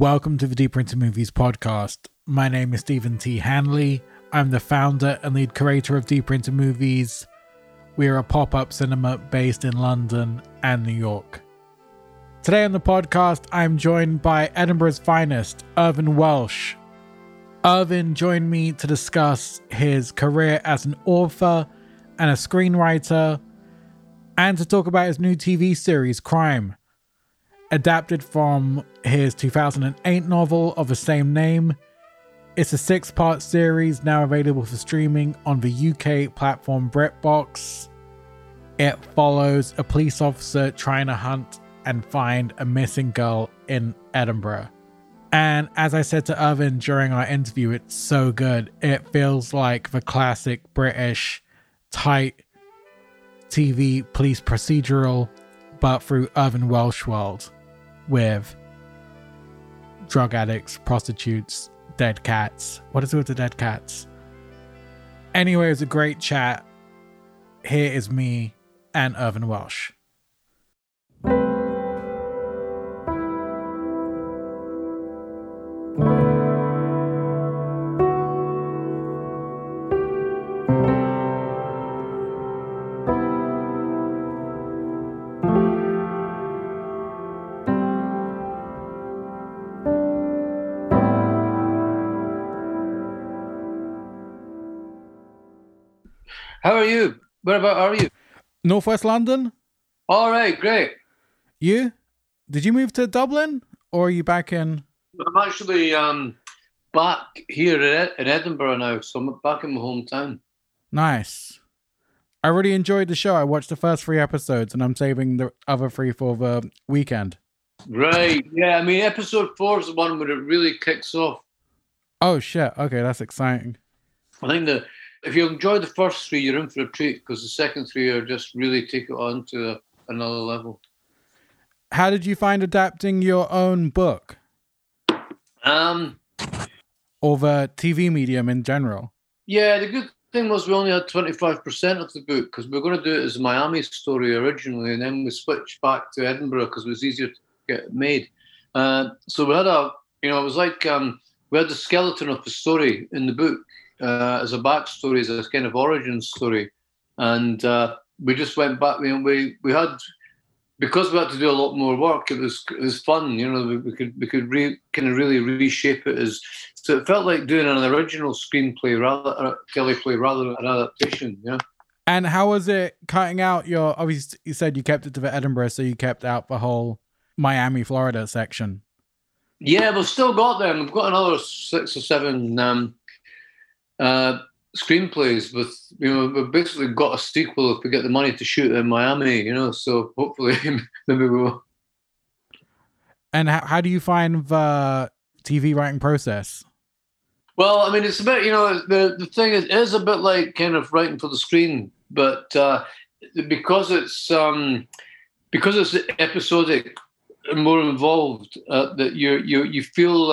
Welcome to the Deep Printer Movies podcast. My name is Stephen T. Hanley. I'm the founder and lead curator of Deep Printer Movies. We are a pop-up cinema based in London and New York. Today on the podcast, I'm joined by Edinburgh's finest, Irvine Welsh. Irvine joined me to discuss his career as an author and a screenwriter, and to talk about his new TV series, Crime, adapted from his 2008 novel of the same name. It's a 6-part series now available for streaming on the UK platform BritBox. It follows a police officer trying to hunt and find a missing girl in Edinburgh. And as I said to Irvine during our interview, it's so good. It feels like the classic British tight TV police procedural, but through Irvine Welsh world, with drug addicts, prostitutes, dead cats. What is it with the dead cats? Anyway, it was a great chat. Here is me and Irvine Welsh. How are you? Whereabouts are you? Northwest London. All right, great. You? Did you move to Dublin, or are you back in? I'm actually back here in Edinburgh now, so I'm back in my hometown. Nice. I really enjoyed the show. I watched the first 3 episodes, and I'm saving the other 3 for the weekend. Right, yeah. I mean, episode 4 is the one where it really kicks off. Oh, shit. Okay, that's exciting. I think that if you enjoy the first 3, you're in for a treat, because the second 3 are just really take it on to another level. How did you find adapting your own book? Or the TV medium in general? Yeah, the good thing was we only had 25% of the book, because we were going to do it as a Miami story originally, and then we switched back to Edinburgh because it was easier to get made. So we had it was like we had the skeleton of the story in the book. As a backstory, as a kind of origin story, and we just went back. We had, because we had to do a lot more work. It was fun, you know. We could really reshape it as, so it felt like doing an original screenplay rather than an adaptation, yeah. And how was it cutting out your? Obviously, you said you kept it to the Edinburgh, so you kept out the whole Miami, Florida section. Yeah, we've still got them. We've got another 6 or 7. Screenplays with, we've basically got a sequel if we get the money to shoot in Miami, so hopefully maybe we will. And how do you find the TV writing process? Well, I mean, it's a bit, the thing is, it is a bit like kind of writing for the screen, but because it's episodic and more involved, that you feel,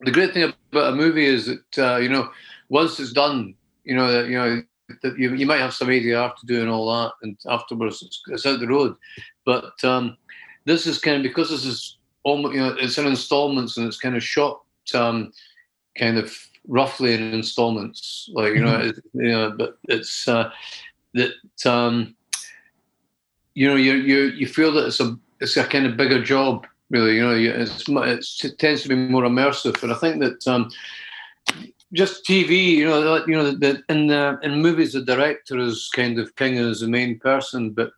the great thing about a movie is that, once it's done, that you might have some ADR to do and all that, and afterwards it's out the road. But this is kind of, because this is almost, it's in installments, and it's kind of shot kind of roughly in installments, like But it's you feel that it's a kind of bigger job, really. It tends to be more immersive, and I think that. Just TV, in movies, the director is kind of king, as the main person, but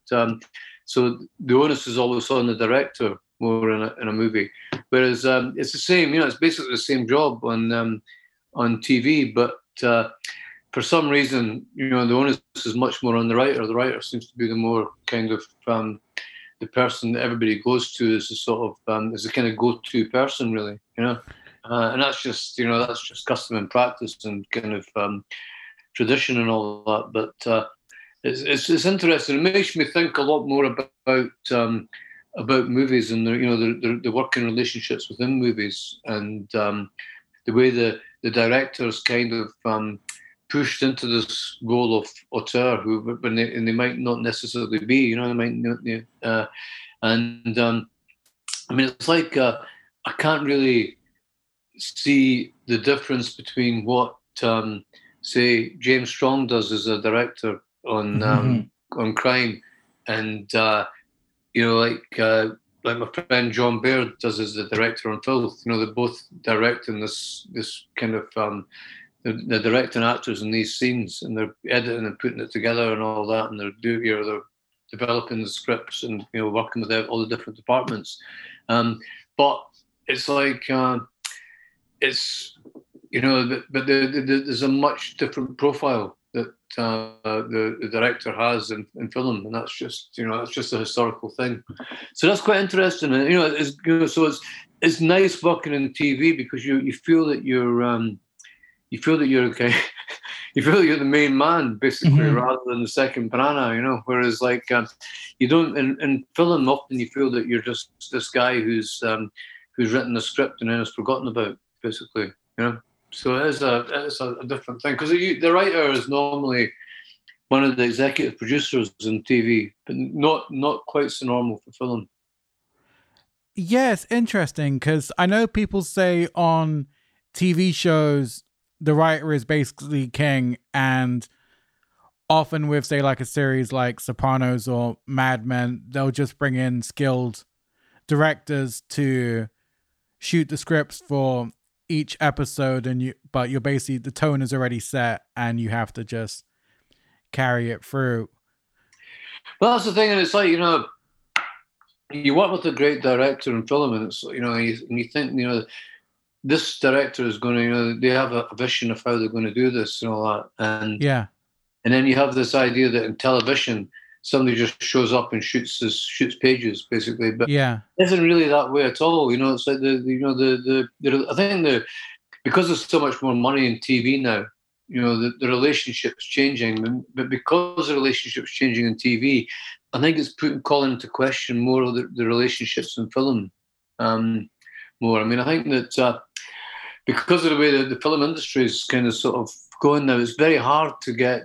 so the onus is always on the director more in a movie. Whereas it's the same, it's basically the same job on TV, but for some reason, the onus is much more on the writer. The writer seems to be the more kind of the person that everybody goes to as a sort of as a kind of go-to person, really, and that's just, that's just custom and practice and kind of tradition and all that. But it's interesting. It makes me think a lot more about movies and the working relationships within movies, and the way the directors kind of pushed into this role of auteur, who when they might not necessarily be, they might not. And I mean, it's like. I can't really see the difference between what, say, James Strong does as a director on Crime, and you know, like my friend John Baird does as the director on Filth. You know, they're both directing this kind of they're directing actors in these scenes, and they're editing and putting it together and all that, and they're developing the scripts and, you know, working with all the different departments. But it's like it's, you know, but there's a much different profile that the director has in film, and that's just, you know, that's just a historical thing. So that's quite interesting, and, you know, it's, you know, so it's nice working in TV because you feel that you're okay, you feel that you're the main man basically, rather than the second banana, you know. Whereas like you don't in film often you feel that you're just this guy who's written the script and then it's forgotten about basically, you know. So it is a different thing, because the writer is normally one of the executive producers in TV, but not quite so normal for film. Yes, interesting, because I know people say on TV shows the writer is basically king, and often with, say, like a series like Sopranos or Mad Men, they'll just bring in skilled directors to shoot the scripts for each episode, and you're basically, the tone is already set and you have to just carry it through. Well, that's the thing, and it's like, you know, you work with a great director in film, and it's, you know, and you think, you know, this director is going to, you know, they have a vision of how they're going to do this and all that, and yeah, and then you have this idea that in television somebody just shows up and shoots pages basically, but yeah, it isn't really that way at all. You know, it's like I think because there's so much more money in TV now, you know, the relationship's changing, but because the relationship's changing in TV, I think it's calling into question more of the relationships in film. More, I mean, I think that because of the way that the film industry is kind of sort of going now, it's very hard to get.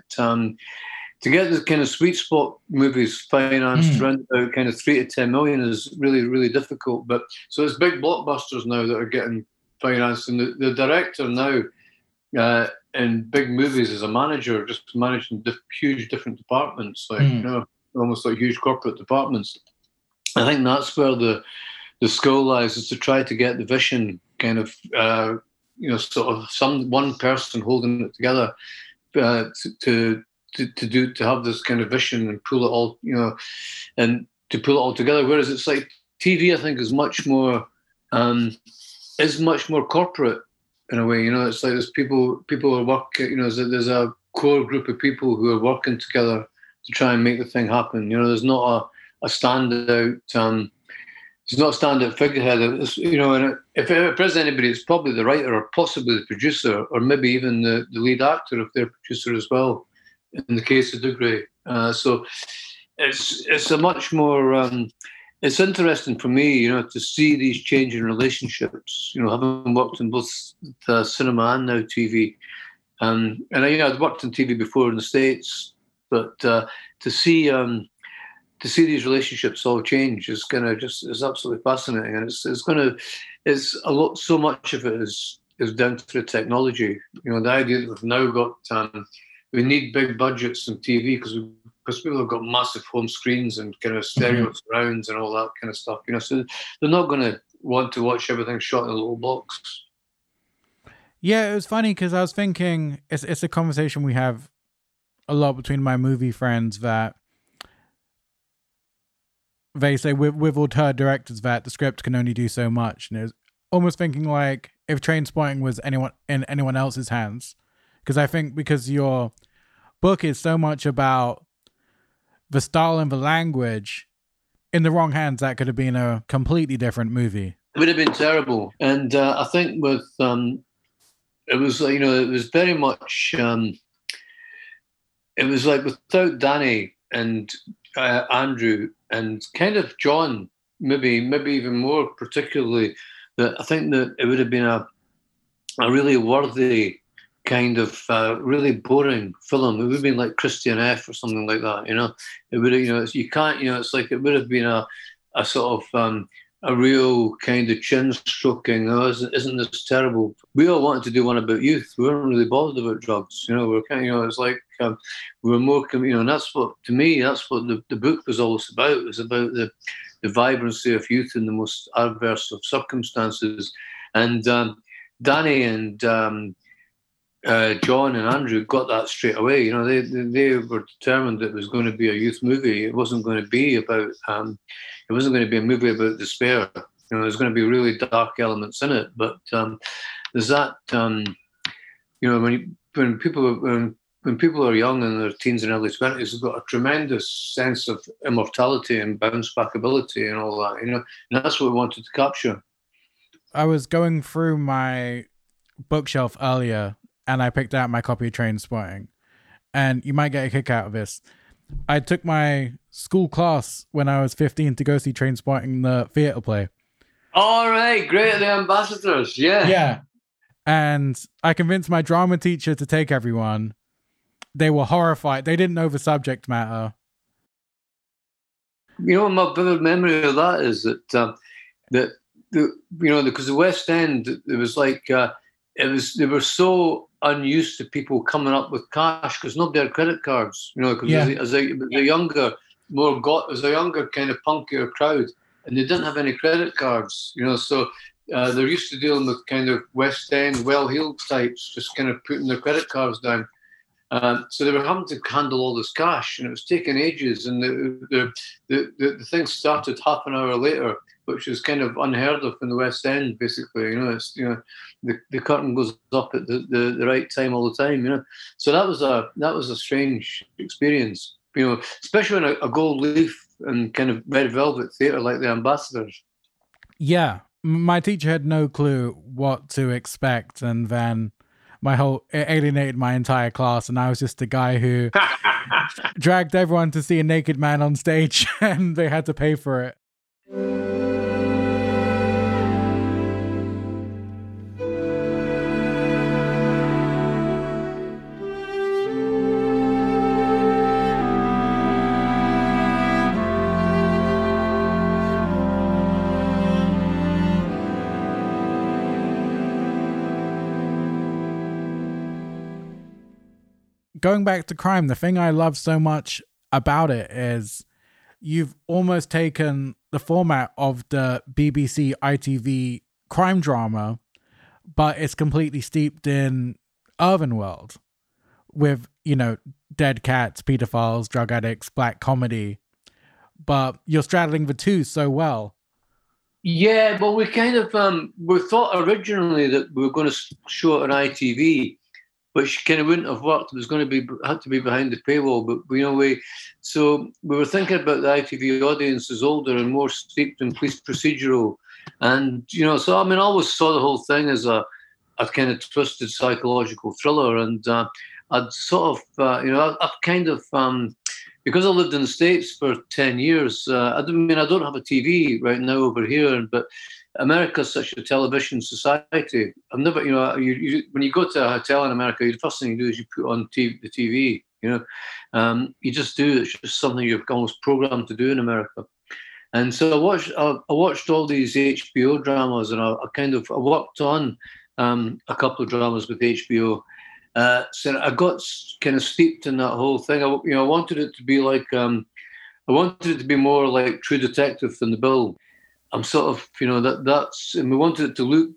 To get the kind of sweet spot movies financed around about kind of 3 to 10 million is really, really difficult. But so it's big blockbusters now that are getting financed, and the director now in big movies is a manager, just managing huge different departments, like you know, almost like huge corporate departments. I think that's where the skill lies, is to try to get the vision kind of you know, sort of one person holding it together to have this kind of vision and pull it all, you know, and to pull it all together. Whereas it's like TV, I think, is much more corporate in a way. You know, it's like there's people are working. You know, there's a core group of people who are working together to try and make the thing happen. You know, there's not a standout. It's not a standout figurehead. It's, you know, and if there's anybody, it's probably the writer or possibly the producer, or maybe even the lead actor if they're a producer as well, in the case of Dougray. So it's a much more, it's interesting for me, you know, to see these changing relationships, you know, having worked in both the cinema and now TV. And I, you know, I'd worked in TV before in the States, but to see these relationships all change is going to just, is absolutely fascinating. And it's a lot, so much of it is down to the technology. You know, the idea that we've now got, we need big budgets in TV because people have got massive home screens and kind of stereo surrounds and all that kind of stuff, you know. So they're not going to want to watch everything shot in a little box. Yeah, it was funny because I was thinking it's a conversation we have a lot between my movie friends, that they say with altered directors that the script can only do so much, and it was almost thinking like if Trainspotting was in anyone else's hands. Because I think because your book is so much about the style and the language, in the wrong hands, that could have been a completely different movie. It would have been terrible. And I think with, it was, you know, it was very much, it was like without Danny and Andrew and kind of John, maybe even more particularly, that I think that it would have been a really worthy kind of really boring film. It would have been like Christian F or something like that, you know. It would have, you know, it's, you can't, you know, it's like it would have been a sort of a real kind of chin-stroking, oh, isn't this terrible? We all wanted to do one about youth. We weren't really bothered about drugs. You know, we're kind of, you know, it's like we were more, you know, and that's what, to me, that's what the book was always about. It was about the vibrancy of youth in the most adverse of circumstances. And Danny and John and Andrew got that straight away. You know, they were determined that it was going to be a youth movie. It wasn't going to be about, it wasn't going to be a movie about despair. You know, there's going to be really dark elements in it. But there's that, you know, when people are young in their teens and early 20s, they've got a tremendous sense of immortality and bounce-back ability and all that, you know, and that's what we wanted to capture. I was going through my bookshelf earlier and I picked out my copy of Trainspotting, and you might get a kick out of this. I took my school class when I was 15 to go see Trainspotting, the theatre play. All right, great, the ambassadors, yeah. Yeah, and I convinced my drama teacher to take everyone. They were horrified. They didn't know the subject matter. You know, my vivid memory of that is that you know, because the West End, it was like it was, they were so unused to people coming up with cash because nobody had credit cards. You know, because as a younger kind of punkier crowd, and they didn't have any credit cards. You know, so. They're used to dealing with kind of West End, well-heeled types, just kind of putting their credit cards down. So they were having to handle all this cash, and it was taking ages. And the thing started half an hour later, which is kind of unheard of in the West End, basically. You know, it's, you know, the curtain goes up at the right time all the time. You know, so that was a strange experience. You know, especially in a gold leaf and kind of red velvet theatre like the Ambassadors. Yeah, my teacher had no clue what to expect, and then. It alienated my entire class, and I was just the guy who dragged everyone to see a naked man on stage, and they had to pay for it. Going back to Crime, the thing I love so much about it is you've almost taken the format of the BBC ITV crime drama, but it's completely steeped in urban world with, you know, dead cats, pedophiles, drug addicts, black comedy, but you're straddling the two so well. Yeah, but we kind of, we thought originally that we were going to show it on ITV, which kind of wouldn't have worked. It was going to be, had to be behind the paywall, but you know, we were thinking about the ITV audience is older and more steeped in police procedural, and you know, so I mean, I always saw the whole thing as a kind of twisted psychological thriller, and I'd sort of, you know, I've kind of, because I lived in the States for 10 years, I don't have a TV right now over here, but. America's such a television society. I've never, you know, when you go to a hotel in America, the first thing you do is you put on the TV, you know. You just do, it's just something you're almost programmed to do in America. And so I watched all these HBO dramas, and I worked on a couple of dramas with HBO. So I got kind of steeped in that whole thing. I wanted it to be like, I wanted it to be more like True Detective than The Bill. I'm sort of, you know, that's, and we wanted it to look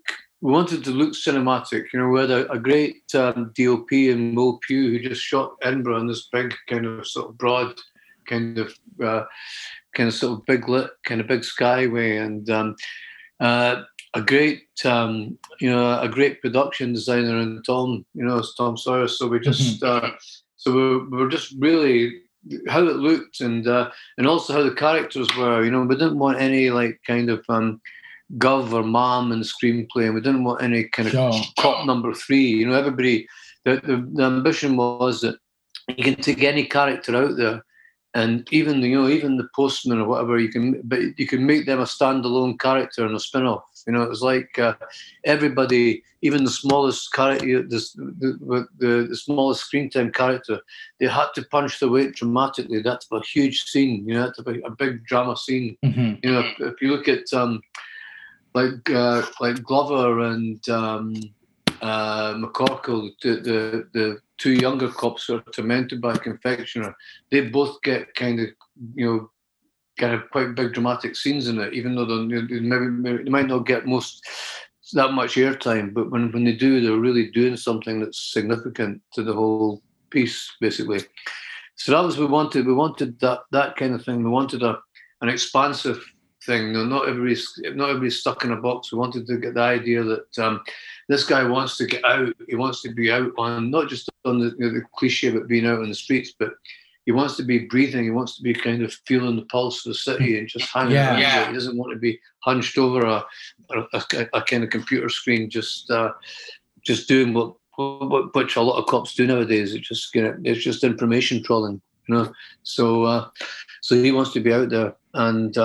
cinematic. You know, we had a great DOP in Mo Pugh, who just shot Edinburgh in this big kind of sort of broad kind of sort of big lit, kind of big skyway, and a great, you know, a great production designer in Tom, you know, it's Tom Sawyer. So we just, so we were just really, how it looked, and also how the characters were. You know, we didn't want any like kind of gov or mom in the screenplay, and we didn't want any kind of cop number three. You know, everybody. The ambition was that you can take any character out there, and even the postman or whatever, you can make them a standalone character in a spin-off. You know, it was like everybody, even the smallest character, the smallest screen time character, they had to punch their weight dramatically. That's a huge scene, you know, that's a big drama scene. Mm-hmm. You know, if you look at like Glover and McCorkle, the two younger cops who are tormented by a confectioner, they both get kind of, you know, kind of quite big dramatic scenes in it, even though they might not get that much airtime, but when they do, they're really doing something that's significant to the whole piece, basically. So that was what we wanted. We wanted that kind of thing. We wanted an expansive thing. No, not everybody's stuck in a box. We wanted to get the idea that this guy wants to get out. He wants to be out on, not just on the cliche about being out on the streets, but he wants to be breathing. He wants to be kind of feeling the pulse of the city and just hanging out. Yeah. He doesn't want to be hunched over a kind of computer screen, just doing which a lot of cops do nowadays. It's just, you know, it's just information trawling, you know. So he wants to be out there, and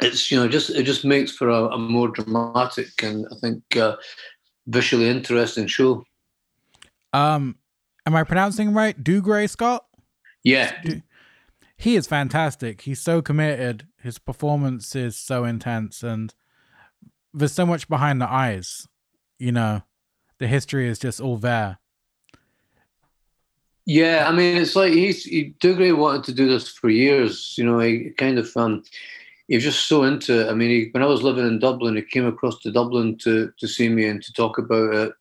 it's, you know, it just makes for a more dramatic and I think visually interesting show. Am I pronouncing right? Dougray Scott. Yeah, he is fantastic. He's so committed. His performance is so intense, and there's so much behind the eyes. You know, the history is just all there. Yeah, I mean, it's like Dougray wanted to do this for years. You know, he kind of he was just so into it. I mean, when I was living in Dublin, he came across to Dublin to see me and to talk about it.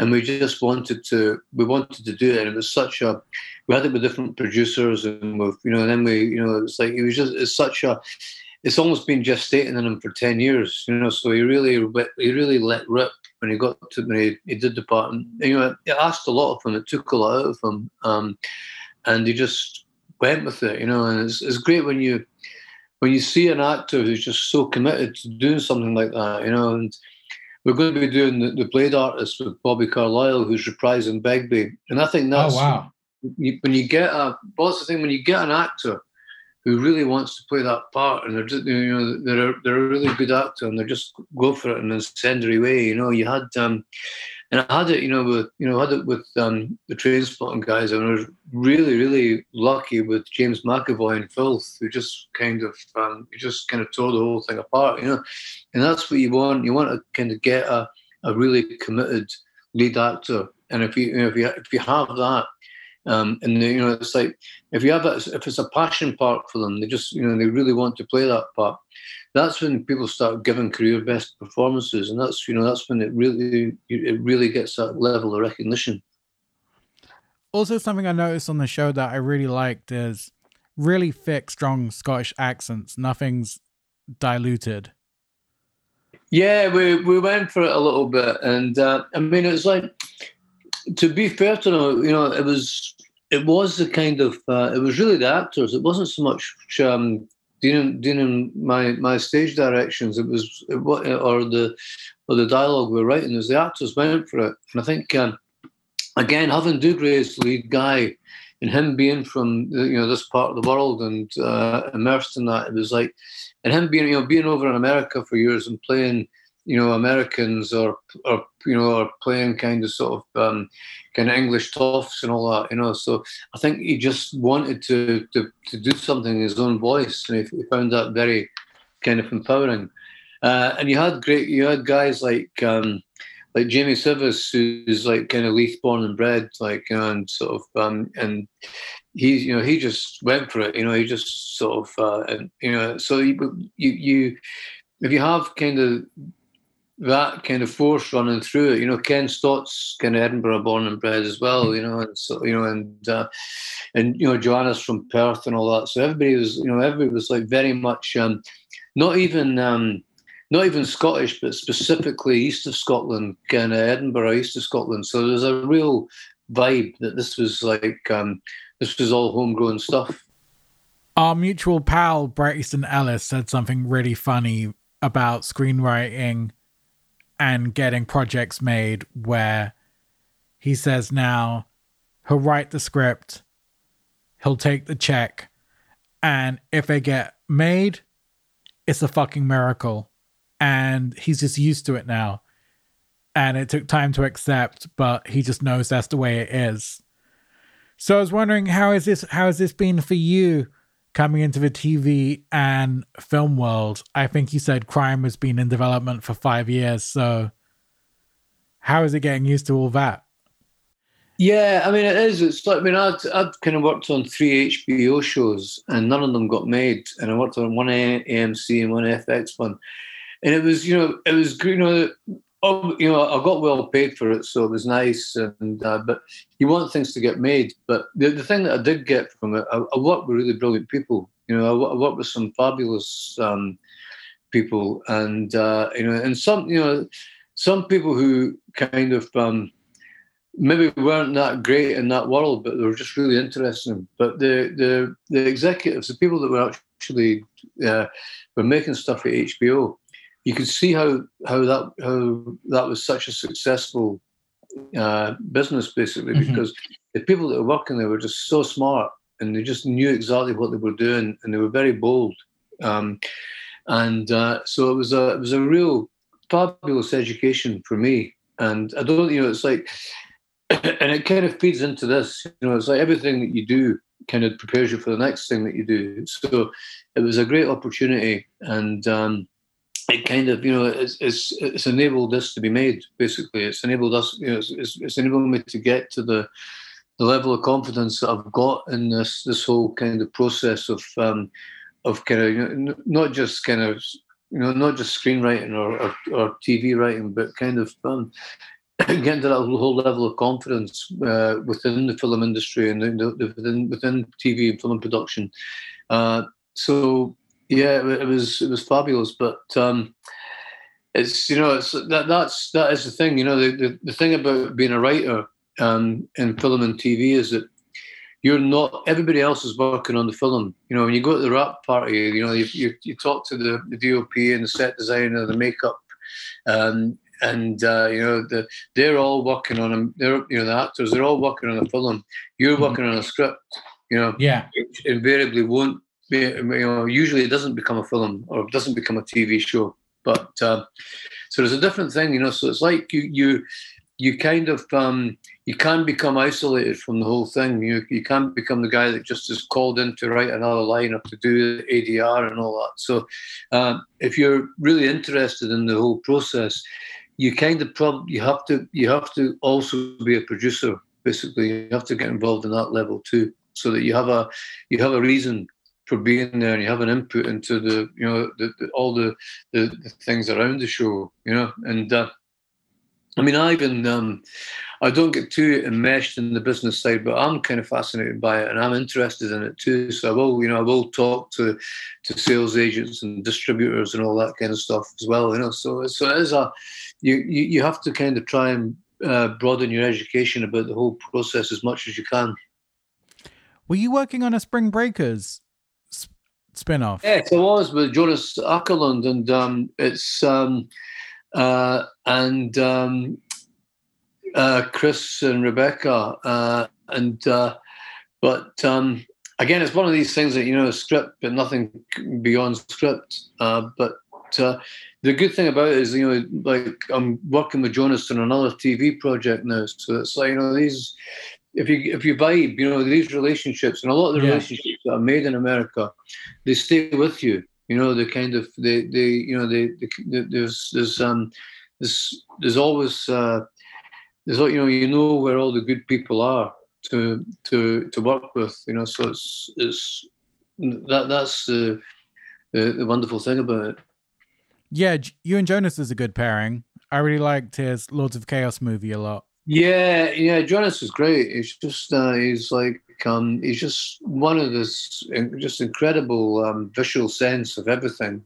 And we just wanted to do it, and it was such a. We had it with different producers, and with, you know, and then we, you know, it's like it was just. It's such a. It's almost been gestating in him for 10 years, you know. So he really let rip when he got to when he did the part, and you know, it asked a lot of him. It took a lot out of him, and he just went with it, you know. And it's great when you see an actor who's just so committed to doing something like that, you know, and. We're going to be doing the Blade Artist with Bobby Carlyle, who's reprising Begbie, and I think that's when you get an actor who really wants to play that part, and they're just, you know, they're a really good actor, and they just go for it in a secondary way, you know. You had and I had it, you know, with the Trainspotting guys, and I was really, really lucky with James McAvoy and Filth, who just kind of tore the whole thing apart, you know. And that's what you want. You want to kind of get a really committed lead actor, and if you have that, and you know, it's like if it's a passion part for them, they just, you know, they really want to play that part. That's when people start giving career best performances, and that's, you know, that's when it really gets that level of recognition. Also, something I noticed on the show that I really liked is really thick, strong Scottish accents. Nothing's diluted. Yeah, we went for it a little bit, and I mean, it's like, to be fair to them, you know, it was the kind of it was really the actors. It wasn't so much. Dean and my stage directions. Or the dialogue we're writing, as the actors went for it. And I think again, having Dougray as the lead guy, and him being from, you know, this part of the world and immersed in that, it was like, and him being, you know, being over in America for years and playing, you know, Americans or you know, or playing kind of sort of kind of English toffs and all that, you know. So I think he just wanted to do something in his own voice, and he found that very kind of empowering. And you had guys like Jamie Sivis, who's like kind of Leith born and bred, like, you know, and sort of and he, you know, he just went for it, you know. He just sort of and, you know, so you if you have kind of that kind of force running through it, you know. Ken Stott's kind of Edinburgh born and bred as well, you know, and so, you know, and you know, Joanna's from Perth and all that. So everybody was like very much not even Scottish, but specifically east of Scotland, kind of Edinburgh, east of Scotland. So there's a real vibe that this was like this was all homegrown stuff. Our mutual pal Bret Easton Ellis said something really funny about screenwriting and getting projects made, where he says now he'll write the script, he'll take the check, and if they get made, it's a fucking miracle. and he's just used to it now. And it took time to accept, but he just knows that's the way it is. So I was wondering, how has this been for you coming into the TV and film world? I think you said Crime has been in development for 5 years. So how is it getting used to all that? Yeah, I mean, it is. It's like, I mean, I've kind of worked on 3 HBO shows and none of them got made. And I worked on one AMC and one FX one. And it was, I got well paid for it, so it was nice. And but you want things to get made. But the thing that I did get from it, I worked with really brilliant people. I worked with some fabulous people, and and some people who kind of maybe weren't that great in that world, but they were just really interesting. But the executives, the people that were actually were making stuff at HBO. You could see how that was such a successful business, basically, mm-hmm. because the people that were working there were just so smart, and they just knew exactly what they were doing, and they were very bold, so it was a real fabulous education for me. And I don't, it's like, and it kind of feeds into this, it's like everything that you do kind of prepares you for the next thing that you do. So it was a great opportunity, and. It kind of, it's enabled us to be made, basically. It's enabled us, it's enabled me to get to the level of confidence that I've got in this whole kind of process of kind of, not just kind of, not just screenwriting or TV writing, but kind of getting to that whole level of confidence within the film industry and within TV and film production. So. Yeah, it was fabulous, but it's that is the thing. The thing about being a writer in film and TV is that you're not. Everybody else is working on the film. When you go to the wrap party, you talk to the DOP and the set designer, the makeup, they're all working on them. They're the actors. They're all working on the film. You're working on a script. Yeah, which invariably won't. Usually it doesn't become a film or it doesn't become a TV show, but so there's a different thing, so it's like you kind of you can become isolated from the whole thing. You can't become the guy that just is called in to write another line or to do ADR and all that. So if you're really interested in the whole process, you kind of you have to also be a producer, basically. You have to get involved in that level too, so that you have a reason for being there, and you have an input into all the things around the show, And I mean, I don't get too enmeshed in the business side, but I'm kind of fascinated by it, and I'm interested in it too. So I will talk to sales agents and distributors and all that kind of stuff as well, So it is you have to kind of try and broaden your education about the whole process as much as you can. Were you working on a Spring Breakers spin-off? Yes, I was with Jonas Ackerlund, and Chris and Rebecca, but again, it's one of these things that a script, but nothing beyond script. But the good thing about it is, like I'm working with Jonas on another TV project now, so it's like these. If you vibe, these relationships, and a lot of the relationships that are made in America, they stay with you. They kind of they there's always there's where all the good people are to work with. So it's that's the wonderful thing about it. Yeah, you and Jonas is a good pairing. I really liked his Lords of Chaos movie a lot. Yeah, Jonas is great. It's just he's like he's just one of this just incredible visual sense of everything,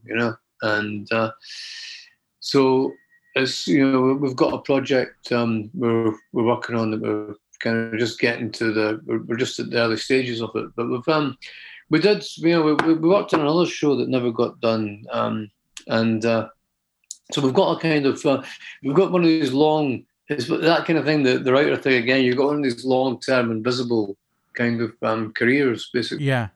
And so it's we've got a project we're working on that we're kind of just getting to we're just at the early stages of it. But we worked on another show that never got done, and so we've got a kind of we've got one of these long. It's that kind of thing, the writer thing again. You've got one of these long-term, invisible kind of careers, basically. Yeah.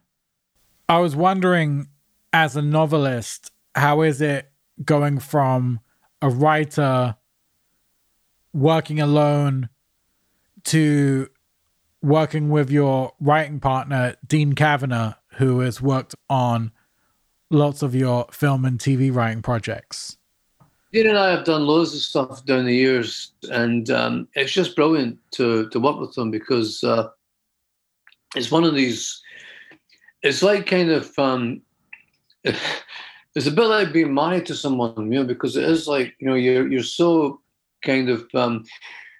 I was wondering, as a novelist, how is it going from a writer working alone to working with your writing partner, Dean Kavanagh, who has worked on lots of your film and TV writing projects. Dean and I have done loads of stuff down the years, and it's just brilliant to work with them because it's one of these, it's like kind of, it's a bit like being married to someone, you know, because it is like, you know, you're so kind of,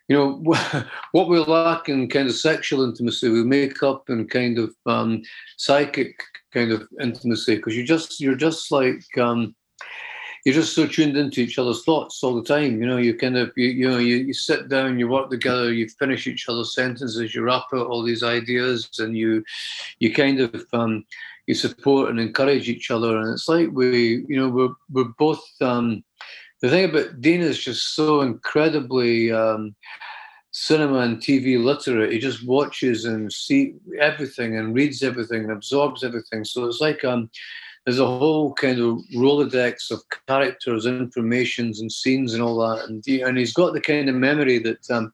you know, what we lack in kind of sexual intimacy, we make up in kind of psychic kind of intimacy, because you're just like, you're just so tuned into each other's thoughts all the time. You know, you kind of, you sit down, you work together, you finish each other's sentences, you wrap out all these ideas, and you kind of, you support and encourage each other. And it's like we're both, the thing about Dean is just so incredibly cinema and TV literate. He just watches and sees everything and reads everything and absorbs everything. So it's like, there's a whole kind of Rolodex of characters, informations, and scenes and all that. And he's got the kind of memory that I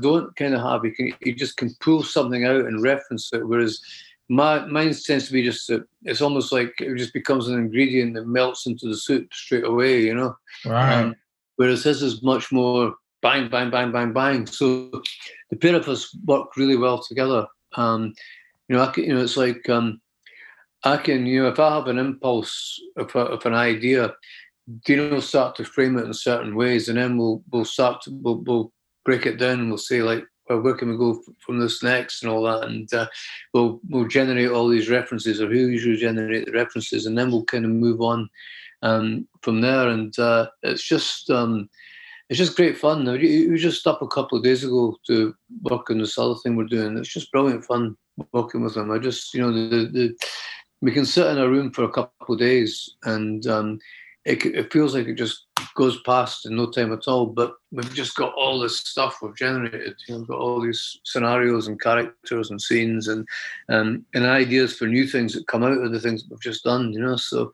don't kind of have. He just can pull something out and reference it. Whereas mine tends to be just that it's almost like it just becomes an ingredient that melts into the soup straight away, you know? Right. Whereas his is much more bang, bang, bang, bang, bang. So the pair of us work really well together. You know, it's like, I can, you know, if I have an impulse of an idea, Dean will start to frame it in certain ways, and then we'll break it down and we'll say like, well, where can we go from this next and all that, and we'll generate all these references, or he'll usually generate the references, and then we'll kind of move on from there. And it's just great fun. We were just up a couple of days ago to work on this other thing we're doing. It's just brilliant fun working with him. I just, you know, we can sit in a room for a couple of days, and it feels like it just goes past in no time at all. But we've just got all this stuff we've generated. You know, we've got all these scenarios and characters and scenes and ideas for new things that come out of the things that we've just done. You know, so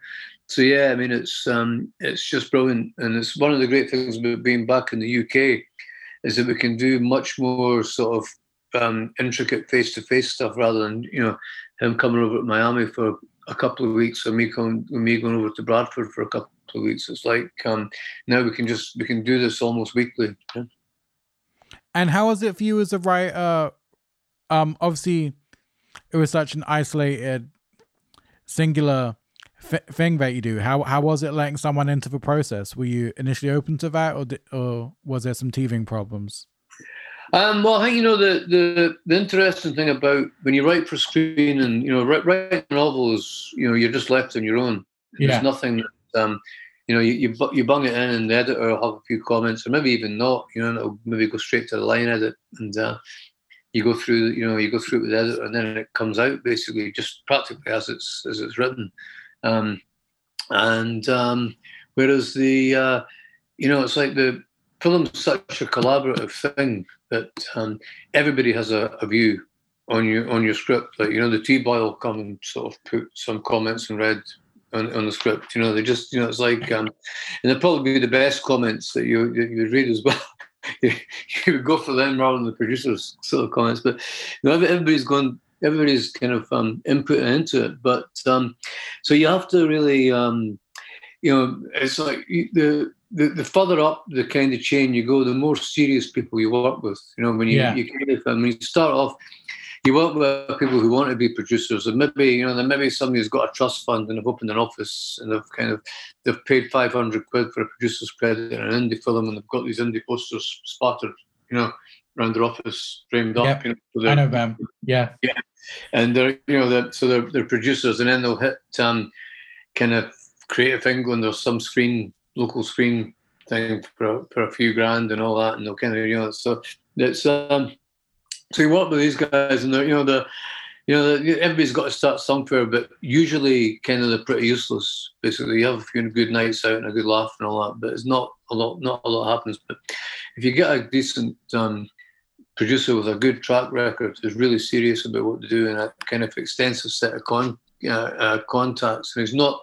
yeah. I mean, it's just brilliant, and it's one of the great things about being back in the UK is that we can do much more sort of intricate face-to-face stuff rather than, you know, him coming over to Miami for a couple of weeks or me going over to Bradford for a couple of weeks. It's like now we can do this almost weekly. Yeah. And how was it for you as a writer? Obviously, it was such an isolated, singular thing that you do. How was it letting someone into the process? Were you initially open to that, or was there some teething problems? Well, I think, you know, the interesting thing about when you write for screen and, you know, write novels, you know, you're just left on your own. Yeah. There's nothing, you know, you bung it in, and the editor will have a few comments, or maybe even not, you know, and it'll maybe go straight to the line edit, and you go through it with the editor, and then it comes out basically just practically as it's written. Whereas the, you know, it's like the film's such a collaborative thing that everybody has a view on your script. Like, you know, the T-boy will come and sort of put some comments in red on the script. You know, they just, you know, it's like, and they'll probably be the best comments that you read as well. you would go for them rather than the producer's sort of comments. But, you know, everybody's kind of input into it. But so you have to really, you know, it's like the further up the kind of chain you go, the more serious people you work with. You know, when you kind of, when you start off, you work with people who want to be producers, and maybe, you know, there may be somebody who's got a trust fund and have opened an office and they've paid 500 quid for a producer's credit in an indie film, and they've got these indie posters splattered, you know, around their office, framed up. Yep. You know, so I know them. Yeah. Yeah. And they're, you know, they're producers, and then they'll hit kind of Creative England or some local screen thing for a few grand and all that, and they'll kind of, you know, so it's so you work with these guys, and everybody's got to start somewhere, but usually kind of they're pretty useless. Basically, you have a few good nights out and a good laugh and all that, but it's not a lot happens. But if you get a decent producer with a good track record who's really serious about what to do, and a kind of extensive set of contacts, and he's not.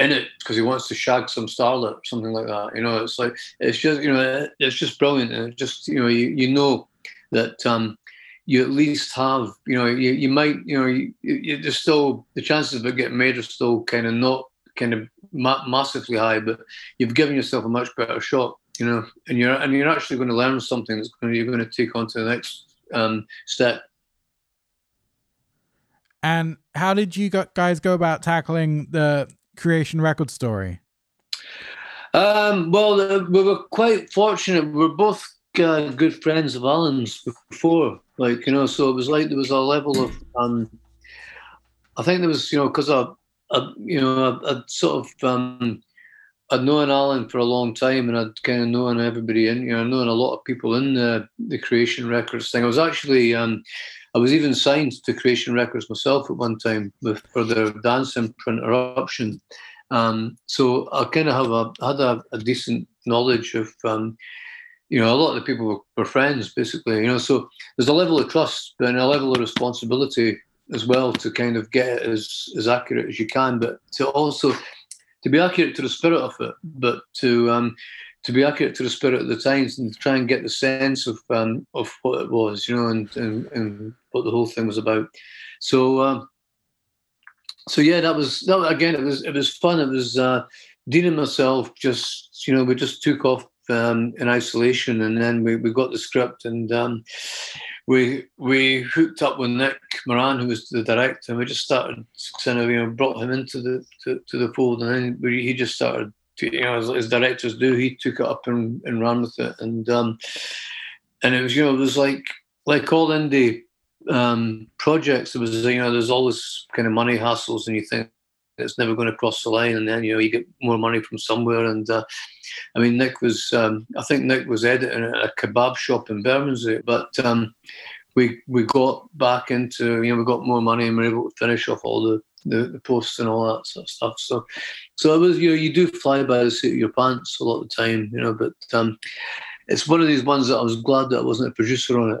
in it because he wants to shag some starlet, something like that. You know, it's like, it's just, you know, it's just brilliant. And it just, you know, you know that you at least have, you know, you might, you know, there's still, the chances of it getting made are still kind of not kind of massively high, but you've given yourself a much better shot, you know, and you're actually going to learn something that's going to, you're going to take on to the next step. And how did you guys go about tackling the Creation Records story? Well, we were quite fortunate. We were both good friends of Alan's before, like, you know, so it was like there was a level of, I think there was, you know, because I sort of, I'd known Alan for a long time, and I'd kind of known everybody in, you know, known a lot of people in the Creation Records thing. I was actually, I was even signed to Creation Records myself at one time for their dance imprint Eruption. So I kind of had a decent knowledge of, you know, a lot of the people were friends, basically, you know, so there's a level of trust and a level of responsibility as well to kind of get it as accurate as you can, but to also, to be accurate to the spirit of it, but to be accurate to the spirit of the times and try and get the sense of what it was, you know, and what the whole thing was about. So, so yeah, that was again, it was fun. It was Dean and myself, just, you know, we just took off in isolation, and then we got the script, and we hooked up with Nick Moran, who was the director, and we just started kind of, you know, brought him into the fold, and then he just started, you know, as directors do, he took it up and ran with it, and it was, you know, it was like all indie projects. It was, you know, there's all this kind of money hassles, and you think it's never going to cross the line, and then, you know, you get more money from somewhere. And I mean, Nick was I think Nick was editing at a kebab shop in Bermondsey, but we got back into, you know, we got more money, and we were able to finish off all the posts and all that sort of stuff. So it was, you know, you do fly by the seat of your pants a lot of the time, you know, but it's one of these ones that I was glad that I wasn't a producer on it.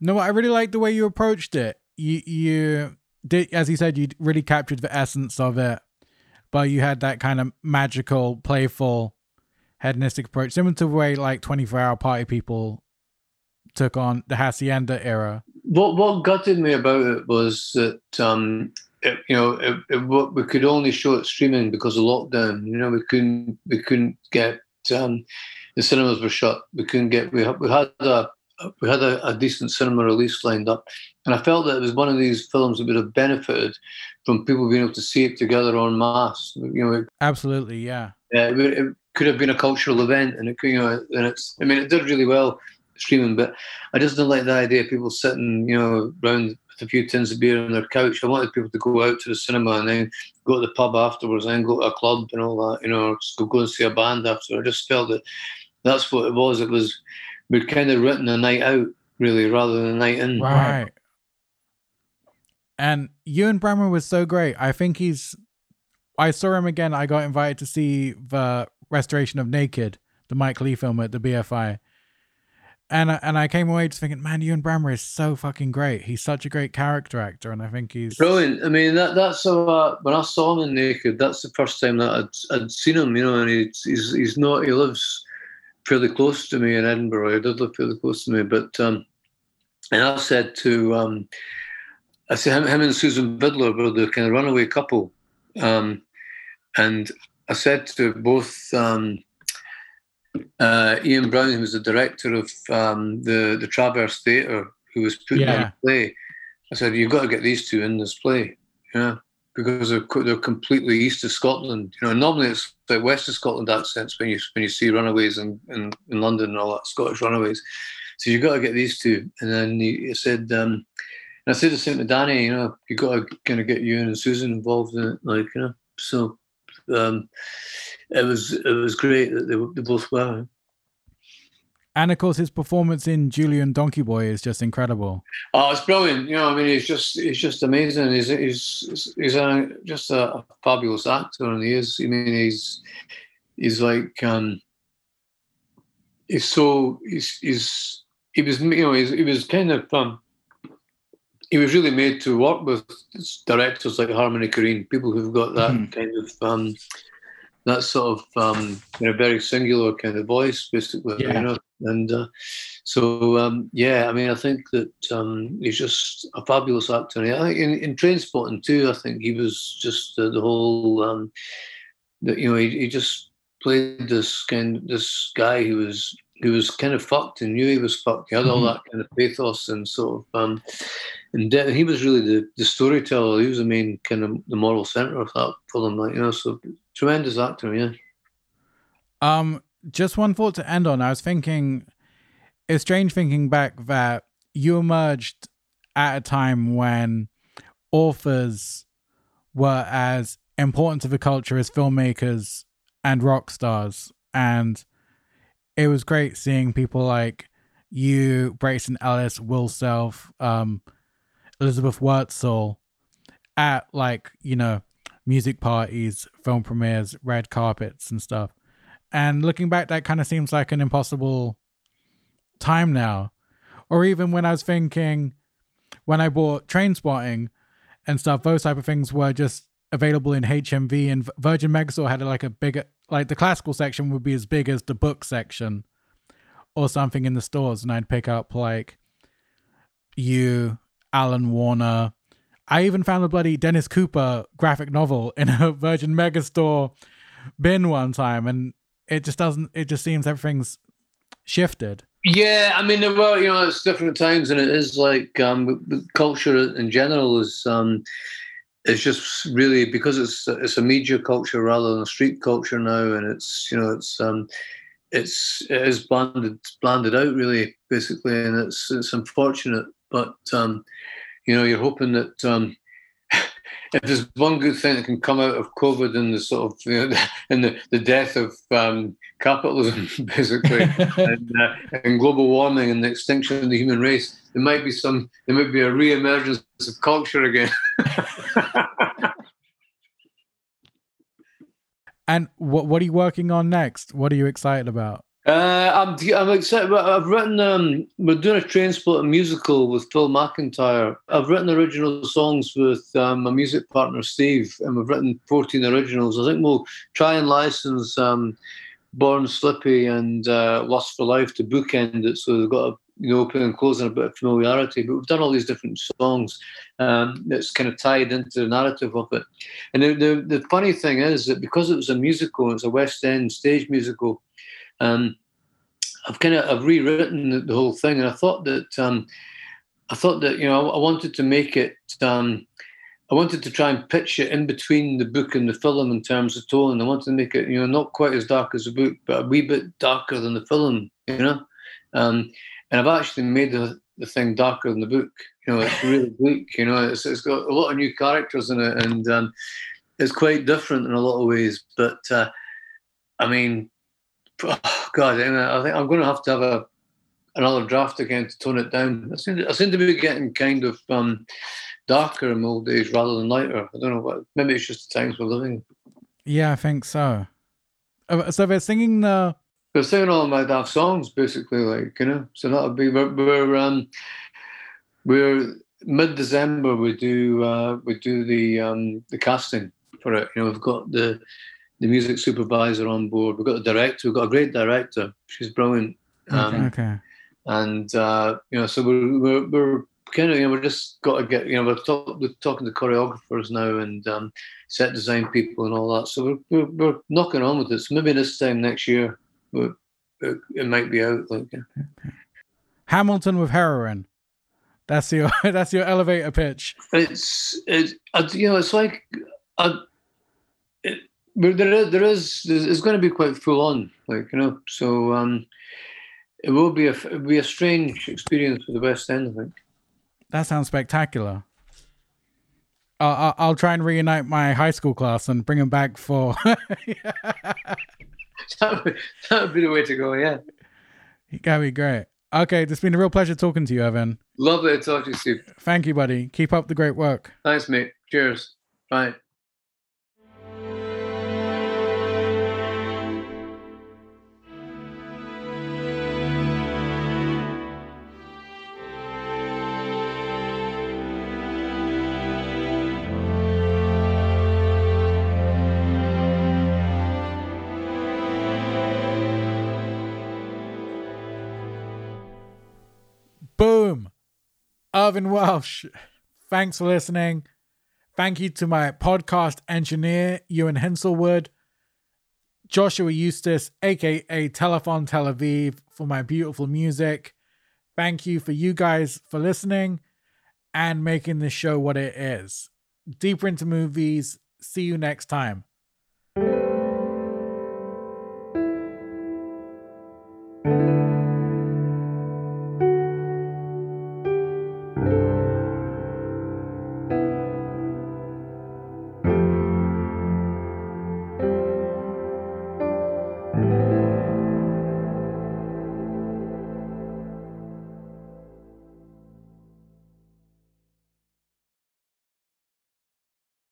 No, I really liked the way you approached it. You did, as you said, you really captured the essence of it, but you had that kind of magical, playful, hedonistic approach, similar to the way like 24-hour party people took on the Hacienda era. What gutted me about it was that we could only show it streaming because of lockdown. You know, we couldn't get the cinemas were shut. We had a decent cinema release lined up, and I felt that it was one of these films that would have benefited from people being able to see it together en masse. You know, absolutely, yeah. Yeah, it could have been a cultural event, and it could, you know, and it's, I mean, it did really well streaming, but I just didn't like the idea of people sitting, you know, around with a few tins of beer on their couch. I wanted people to go out to the cinema and then go to the pub afterwards, and then go to a club and all that, you know, or just go and see a band after. I just felt that that's what it was. It was, we'd kind of written a night out, really, rather than a night in. Right. And Ewen Bremner was so great. I think I saw him again. I got invited to see the restoration of Naked, the Mike Leigh film at the BFI. And I came away just thinking, man, Ewen Bremner is so fucking great. He's such a great character actor, and I think he's brilliant. I mean, that's when I saw him in Naked, that's the first time that I'd seen him, you know, and he lives fairly close to me in Edinburgh. He did live fairly close to me, but and I said to I said him and Susan Vidler were the kind of runaway couple, and I said to both. Ian Brown, who was the director of the Traverse Theatre, who was putting on a play, I said, "You've got to get these two in this play, you know, because they're completely east of Scotland. You know, normally it's like west of Scotland accents when you see Runaways in London and all that, Scottish Runaways. So you've got to get these two." And then he said, and I said the same to Danny, you know, "You've got to kind of get Ewan and Susan involved in it, like, you know." So. It was great that they both were. And of course, his performance in Julian Donkey Boy is just incredible. Oh, it's brilliant! You know, I mean, he's just amazing. He's just a fabulous actor, and he is. I mean, he's like he's so he was, you know, he was kind of he was really made to work with directors like Harmony Korine, people who've got that kind of that sort of you know, very singular kind of voice, basically. Yeah. You know, and so yeah, I mean, I think that he's just a fabulous actor. And I think in Trainspotting too, I think he was just the whole, you know, he just played this guy who was kind of fucked and knew he was fucked. He had all that kind of pathos and sort of, and he was really the storyteller. He was the main kind of the moral centre of that for them, like, you know. So tremendous actor, yeah. Just one thought to end on. I was thinking, it's strange thinking back that you emerged at a time when authors were as important to the culture as filmmakers and rock stars, and it was great seeing people like you, Bret Easton Ellis, Will Self, Elizabeth Wurtzel at, like, you know, music parties, film premieres, red carpets and stuff. And looking back, that kind of seems like an impossible time now. Or even when I was thinking, when I bought Trainspotting and stuff, those type of things were just available in HMV, and Virgin Megastore had like a bigger, like the classical section would be as big as the book section or something in the stores. And I'd pick up like you, Alan Warner. I even found a bloody Dennis Cooper graphic novel in a Virgin Megastore bin one time. And it just seems everything's shifted. Yeah, I mean, well, you know, it's different times, and it is like culture in general is, it's just really, because it's a media culture rather than a street culture now, and it's, you know, it is blanded out really, basically, and it's unfortunate, but you know, you're hoping that if there's one good thing that can come out of COVID and the sort of, you know, and the death of capitalism, basically, and global warming and the extinction of the human race, there might be a re-emergence of culture again. And what are you working on next? What are you excited about? I'm excited. I've written. We're doing a Trainspotting musical with Phil McIntyre. I've written original songs with my music partner Steve, and we've written 14 originals. I think we'll try and license "Born Slippy" and "Lust for Life" to bookend it, so they've got a, you know, open and close and a bit of familiarity. But we've done all these different songs that's kind of tied into the narrative of it. And the funny thing is that because it was a musical, it's a West End stage musical. I've rewritten the whole thing, and I thought that, you know, I wanted to make it, I wanted to try and pitch it in between the book and the film in terms of tone. I wanted to make it, you know, not quite as dark as the book, but a wee bit darker than the film, you know. And I've actually made the thing darker than the book. You know, it's really bleak. You know, it's got a lot of new characters in it, and it's quite different in a lot of ways. But I mean. Oh, God, I think I'm going to have another draft again to tone it down. I seem to be getting kind of darker in my old age rather than lighter. I don't know what. Maybe it's just the times we're living. Yeah, I think so. So they're singing the. They're singing all my daft songs, basically, like, you know. So that'll be we're mid-December. We do the casting for it. You know, we've got the music supervisor on board. We've got the director. We've got a great director. She's brilliant. Okay. And you know, so we're kind of, you know, we're just got to get, you know, we're talking to choreographers now and set design people and all that. So we're knocking on with it. So maybe this time next year, it might be out. Like, yeah. Okay. Hamilton with heroin. That's your elevator pitch. It's you know, it's like. But it's going to be quite full on, like, you know. So it will be a strange experience for the West End, I think. That sounds spectacular. I'll try and reunite my high school class and bring them back for. Yeah. That would be the way to go. Yeah, that'd be great. Okay, it's been a real pleasure talking to you, Evan. Lovely to talk to you, Steve. Thank you, buddy. Keep up the great work. Thanks, mate. Cheers. Bye. Irvine Welsh. Thanks for listening. Thank you to my podcast engineer, Ewan Henselwood, Joshua Eustace, aka Telefon Tel Aviv, for my beautiful music. Thank you for you guys for listening and making this show what it is. Deep Printer Movies. See you next time.